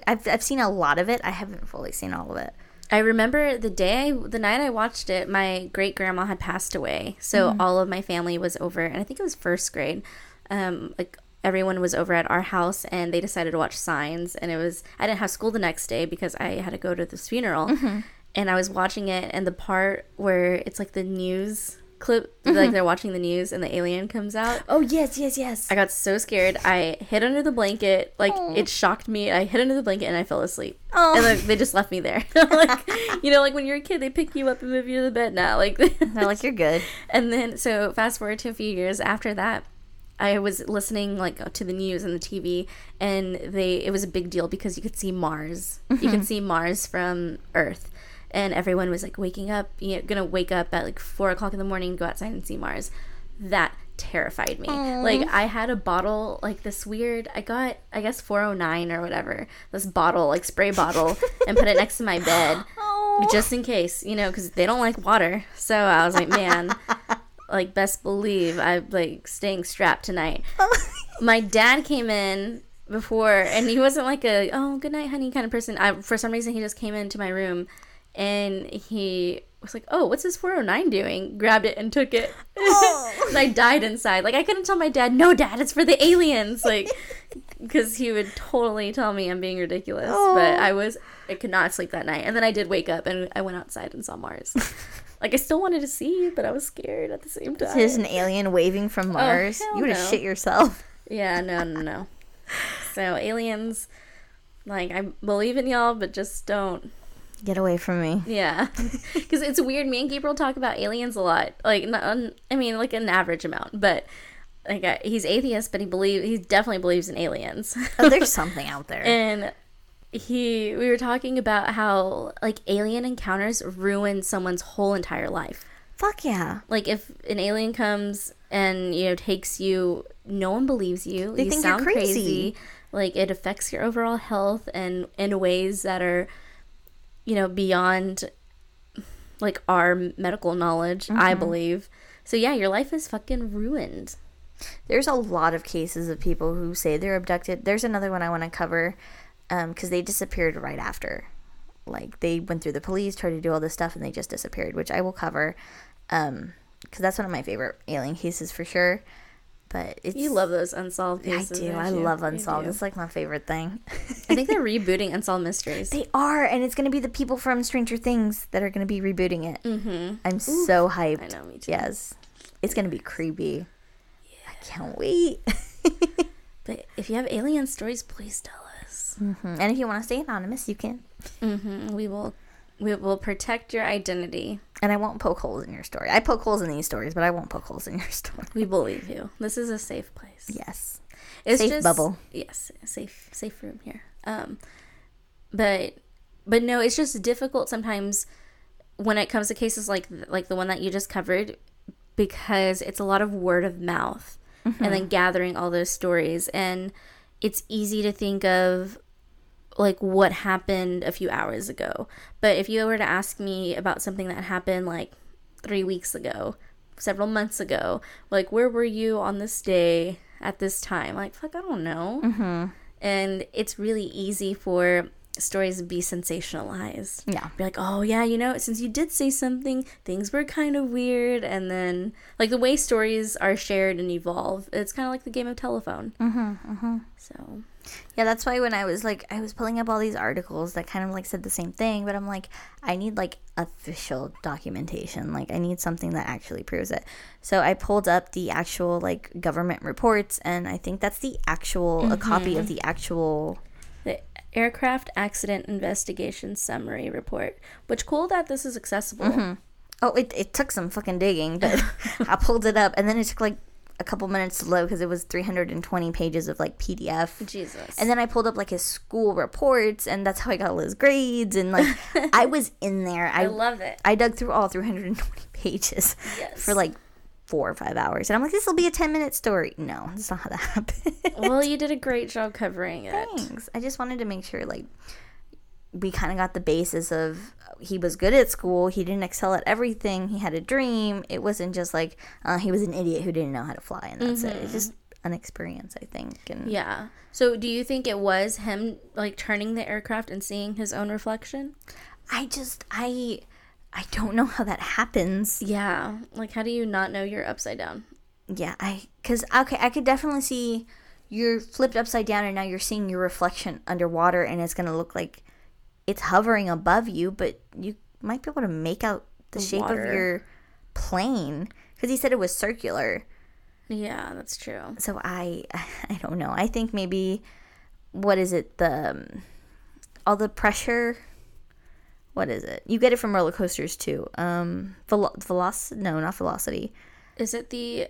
I've seen a lot of it. I haven't fully seen all of it. I remember the night I watched it, my great-grandma had passed away. So all of my family was over, and I think it was first grade. Everyone was over at our house, and they decided to watch Signs. And I didn't have school the next day because I had to go to this funeral. Mm-hmm. And I was watching it, and the part where it's like the news clip, mm-hmm. like they're watching the news and the alien comes out. Oh, yes, yes, yes. I got so scared. I hid under the blanket. It shocked me. I hid under the blanket, and I fell asleep. Oh. And they just left me there. When you're a kid, they pick you up and move you to the bed now. They're like, you're good. And then, so fast forward to a few years after that, I was listening to the news and the TV, and it was a big deal because you could see Mars. Mm-hmm. You could see Mars from Earth. And everyone was waking up, gonna wake up at 4 o'clock in the morning, go outside and see Mars. That terrified me. Aww. I had a bottle, this weird, I got, I guess 409 or whatever, this bottle, spray bottle, and put it next to my bed. Aww. Just in case, because they don't like water. So I was like, man, best believe I'm staying strapped tonight. My dad came in before, and he wasn't good night, honey kind of person. For some reason, he just came into my room. And he was like, oh, what's this 409 doing? Grabbed it and took it. Oh. And I died inside. I couldn't tell my dad, no, Dad, it's for the aliens. Because he would totally tell me I'm being ridiculous. Oh. But I could not sleep that night. And then I did wake up, and I went outside and saw Mars. I still wanted to see, but I was scared at the same time. There's an alien waving from Mars. Oh, you would have shit yourself. Yeah, no. So aliens, I believe in y'all, but just don't. Get away from me. Yeah. Because it's weird. Me and Gabriel talk about aliens a lot. An average amount. But, he's atheist, but he definitely believes in aliens. Oh, there's something out there. And we were talking about how, alien encounters ruin someone's whole entire life. Fuck yeah. If an alien comes and, takes you, no one believes you. They think you're crazy. It affects your overall health and in ways that are... beyond our medical knowledge, mm-hmm. I believe. So yeah, your life is fucking ruined. There's a lot of cases of people who say they're abducted. There's another one I want to cover because they disappeared right after. They went through the police, tried to do all this stuff, and they just disappeared, which I will cover because that's one of my favorite alien cases for sure. But you love those unsolved cases. I do. I love unsolved. It's my favorite thing. I think they're rebooting Unsolved Mysteries. They are, and it's going to be the people from Stranger Things that are going to be rebooting it. Mm-hmm. I'm so hyped. I know, me too. Yes. It's going to be creepy. Yeah. I can't wait. But if you have alien stories, please tell us. Mm-hmm. And if you want to stay anonymous, you can. Mm-hmm. We will protect your identity. And I won't poke holes in your story. I poke holes in these stories, but I won't poke holes in your story. We believe you. This is a safe place. Yes. It's safe bubble. Yes. Safe room here. But no, it's just difficult sometimes when it comes to cases like the one that you just covered because it's a lot of word of mouth mm-hmm. and then gathering all those stories. And it's easy to think of what happened a few hours ago. But if you were to ask me about something that happened 3 weeks ago, several months ago, where were you on this day at this time? Fuck, I don't know. Mm-hmm. And it's really easy for stories to be sensationalized. Yeah. Be oh yeah, since you did say something, things were kind of weird. And then the way stories are shared and evolve, it's kind of like the game of telephone. Mm-hmm, mm-hmm. So... yeah, that's why when I was I was pulling up all these articles that kind of said the same thing, but I'm I need official documentation. I need something that actually proves it. So I pulled up the actual government reports, and I think that's the actual mm-hmm. a copy of the actual Aircraft Accident Investigation Summary Report. Which cool that this is accessible. Mm-hmm. Oh, it took some fucking digging, but I pulled it up, and then it took a couple minutes to load because it was 320 pages of PDF. Jesus. And then I pulled up his school reports, and that's how I got all his grades. And I was in there. I love it. I dug through all 320 pages yes. for 4 or 5 hours. And I'm like, this will be a 10-minute story. No, that's not how that happened. Well, you did a great job covering it. Thanks. I just wanted to make sure, like, we kind of got the basis of he was good at school. He didn't excel at everything. He had a dream. It wasn't just like he was an idiot who didn't know how to fly, and that's it. It's just an experience, I think. And yeah. So do you think it was him, like, turning the aircraft and seeing his own reflection? I don't know how that happens. Yeah. Like, how do you not know you're upside down? Yeah. I could definitely see you're flipped upside down and now you're seeing your reflection underwater, and it's going to look like it's hovering above you, but you might be able to make out the shape of your plane. Because he said it was circular. Yeah, that's true. So I don't know. I think maybe, all the pressure... What is it? You get it from roller coasters, too. Velocity? No, not velocity. Is it the...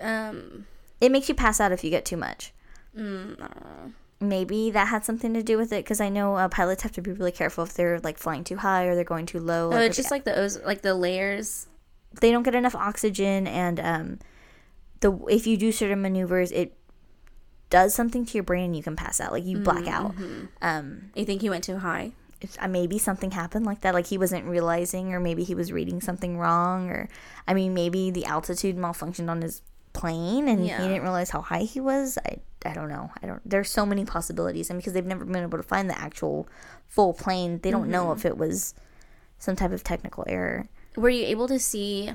It makes you pass out if you get too much. I don't know. Maybe that had something to do with it, because I know pilots have to be really careful if they're, like, flying too high or they're going too low. Oh, it's just like the layers. They don't get enough oxygen, and if you do certain maneuvers, it does something to your brain and you can pass out. Like, you black out. You think he went too high? Maybe something happened like that, like he wasn't realizing, or maybe he was reading something wrong, or maybe the altitude malfunctioned on his plane and he didn't realize how high he was. I don't know. There's so many possibilities, and because they've never been able to find the actual full plane, they don't know if it was some type of technical error. Were you able to see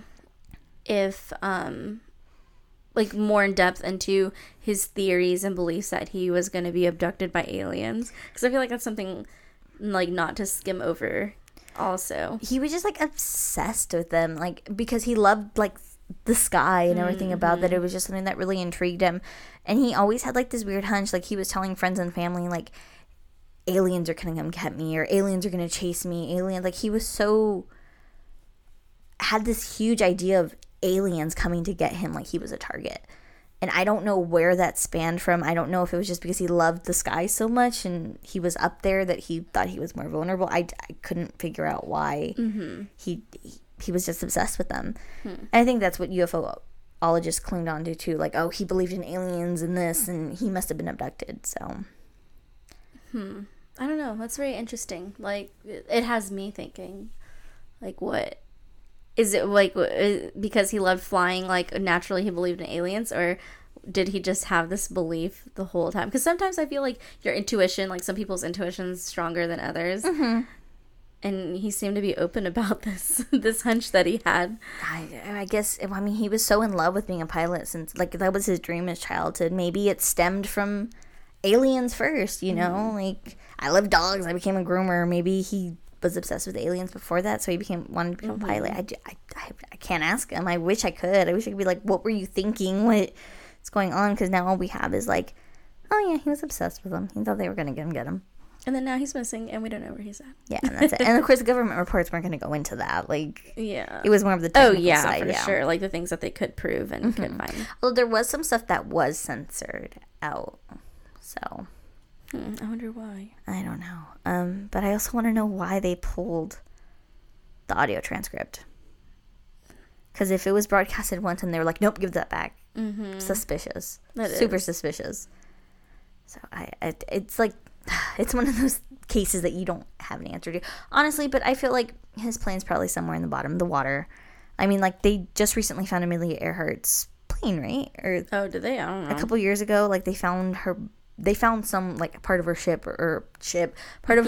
if more in depth into his theories and beliefs that he was going to be abducted by aliens? Because I feel like that's something not to skim over. Also, he was just obsessed with them, because he loved the sky and everything about that. It was just something that really intrigued him, and he always had this weird hunch. He was telling friends and family aliens are gonna come get me, or aliens are gonna chase me. He was had this huge idea of aliens coming to get him, he was a target. And I don't know where that spanned from. I don't know if it was just because he loved the sky so much and he was up there that he thought he was more vulnerable. I couldn't figure out why he was just obsessed with them. And I think that's what UFOologists clinged on to, too. He believed in aliens and this, and he must have been abducted, so. I don't know. That's very interesting. It has me thinking, what... Is it, because he loved flying, naturally he believed in aliens, or did he just have this belief the whole time? Because sometimes I feel your intuition, some people's intuition is stronger than others. And he seemed to be open about this hunch that he had. I guess, he was so in love with being a pilot since, that was his dream as childhood. Maybe it stemmed from aliens first, you know? I love dogs, I became a groomer. Maybe he... was obsessed with aliens before that, so he wanted to become a pilot. I can't ask him. I wish I could. I wish I could be what were you thinking? What's going on? Because now all we have is oh yeah, he was obsessed with them. He thought they were going to get him. And then now he's missing, and we don't know where he's at. Yeah, and that's it. And of course, the government reports weren't going to go into that. Yeah, it was more of the technical side. For sure. The things that they could prove and could find. Well, there was some stuff that was censored out, so. I wonder why. I don't know. But I also want to know why they pulled the audio transcript. Because if it was broadcasted once and they were nope, give that back. Suspicious. Super suspicious. So it's one of those cases that you don't have an answer to. Honestly, but I feel his plane's probably somewhere in the bottom of the water. They just recently found Amelia Earhart's plane, right? Oh, did they? I don't know. A couple years ago, they found her... They found some, part of her ship, part of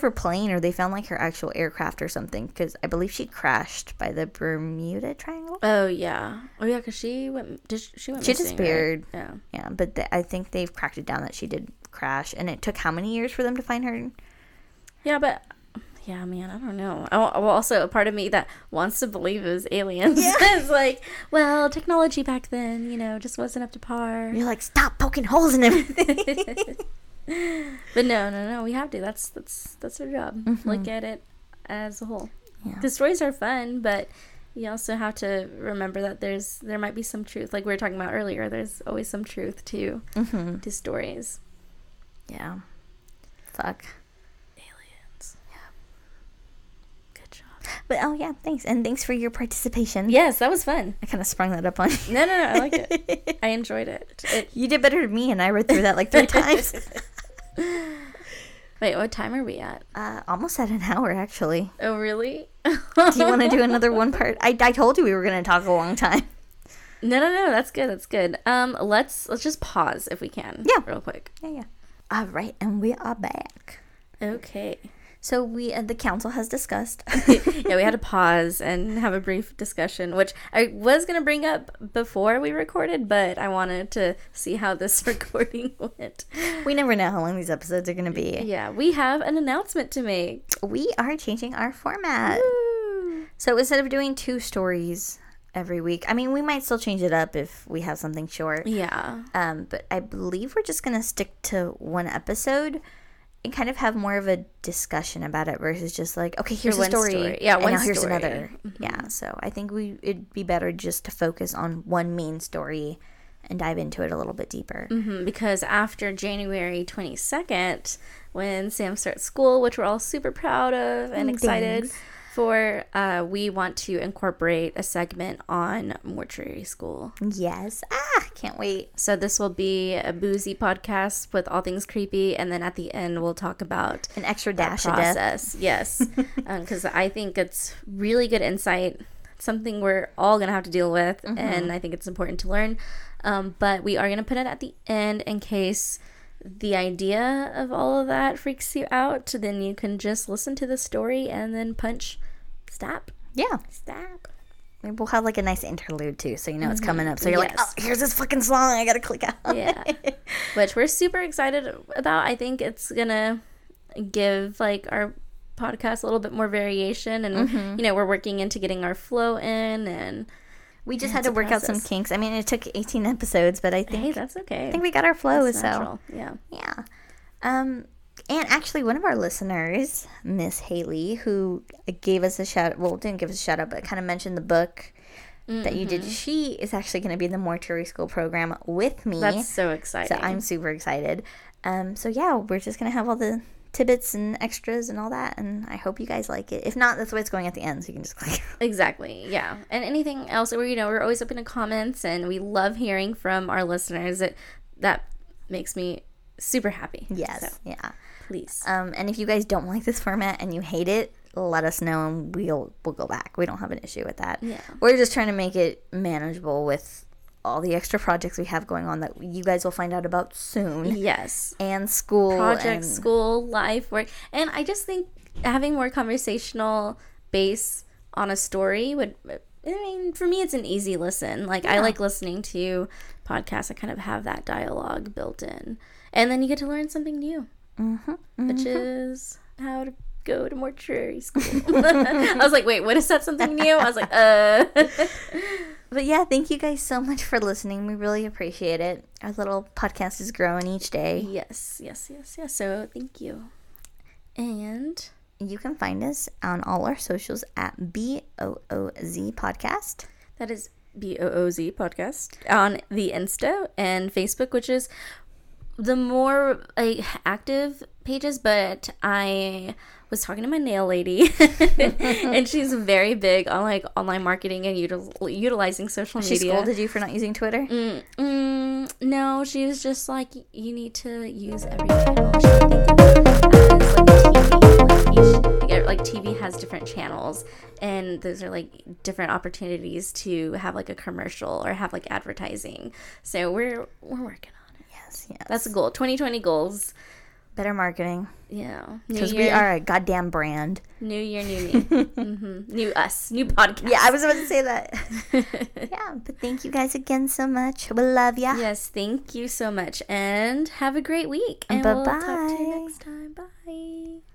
her plane, or they found, her actual aircraft or something, because I believe she crashed by the Bermuda Triangle. Oh, yeah. Oh, yeah, because she missing, disappeared. Right? Yeah. Yeah, but I think they've cracked it down that she did crash, and it took how many years for them to find her? Yeah, but... Yeah, man, I don't know. Also, a part of me that wants to believe it was aliens is technology back then, just wasn't up to par. You're stop poking holes in everything. But no, we have to. That's our job. Look at it as a whole. Yeah. The stories are fun, but you also have to remember that there might be some truth. Like we were talking about earlier, there's always some truth to stories. Yeah. Fuck. But oh yeah, thanks. And thanks for your participation. Yes, that was fun. I kind of sprung that up on you. No, I liked it. I enjoyed it. You did better than me, and I read through that like 3 times. Wait, what time are we at? Almost at an hour, actually. Oh, really? Do you want to do another one part? I told you we were going to talk a long time. No, that's good, Let's just pause if we can. Yeah. Real quick. Yeah. All right, and we are back. Okay. So we, the council has discussed. Yeah, we had to pause and have a brief discussion, which I was going to bring up before we recorded, but I wanted to see how this recording went. We never know how long these episodes are going to be. Yeah, we have an announcement to make. We are changing our format. Woo. So instead of doing 2 stories every week, I mean, we might still change it up if we have something short. Yeah. But I believe we're just going to stick to one episode and kind of have more of a discussion about it versus just like, okay, here's one story. Yeah, one story. And now here's another. Mm-hmm. Yeah, so I think it'd be better just to focus on one main story and dive into it a little bit deeper. Mm-hmm, because after January 22nd, when Sam starts school, which we're all super proud of and excited for, we want to incorporate a segment on mortuary school. Yes. Ah, can't wait. So this will be a boozy podcast with all things creepy, and then at the end we'll talk about an extra dash of death. Yes, because I think it's really good insight, something we're all gonna have to deal with, mm-hmm. and I think it's important to learn. But we are gonna put it at the end in case the idea of all of that freaks you out, then you can just listen to the story and then stop. Yeah. Stop. And we'll have like a nice interlude too, so you know it's coming up. So you're like, oh, here's this fucking song I gotta click out. Yeah. Which we're super excited about. I think it's gonna give like our podcast a little bit more variation, and mm-hmm. you know, we're working into getting our flow in, and we just had to work out some kinks. I mean, it took 18 episodes, but I think... Hey, that's okay. I think we got our flow, that's natural. Yeah. And actually, one of our listeners, Miss Haley, who gave us a shout... Well, didn't give us a shout-out, but kind of mentioned the book that you did. She is actually going to be in the mortuary school program with me. That's so exciting. So I'm super excited. So, yeah, we're just going to have all the tidbits and extras and all that, and I hope you guys like it. If not, that's why it's going at the end, so you can just click. Exactly, yeah. And anything else, or, you know, we're always open to comments, and we love hearing from our listeners. That makes me super happy. Yes, so, yeah. Please. And if you guys don't like this format and you hate it, let us know, and we'll go back. We don't have an issue with that. Yeah. We're just trying to make it manageable with all the extra projects we have going on that you guys will find out about soon. Yes. And school. Project, school, life, work. And I just think having more conversational base on a story would, I mean, for me, it's an easy listen. Like, yeah. I like listening to podcasts that kind of have that dialogue built in. And then you get to learn something new, mm-hmm. which is how to go to mortuary school. I was like, wait, what is that, something new? I was like, But yeah, thank you guys so much for listening. We really appreciate it. Our little podcast is growing each day. Yes. So thank you. And you can find us on all our socials at BOOZ Podcast. That is BOOZ Podcast on the Insta and Facebook, which is the more active pages, but I was talking to my nail lady and she's very big on like online marketing and utilizing social media. She scolded you for not using Twitter? No, she was just like, you need to use every channel. She like TV has different channels, and those are like different opportunities to have like a commercial or have like advertising. So we're working on it. Yes. That's a goal. 2020 goals. Better marketing. Yeah. Because we are a goddamn brand. New year, new me. Mm-hmm. New us. New podcast. Yeah, I was about to say that. Yeah, but thank you guys again so much. We love ya. Yes, thank you so much. And have a great week. And bye-bye. We'll talk to you next time. Bye.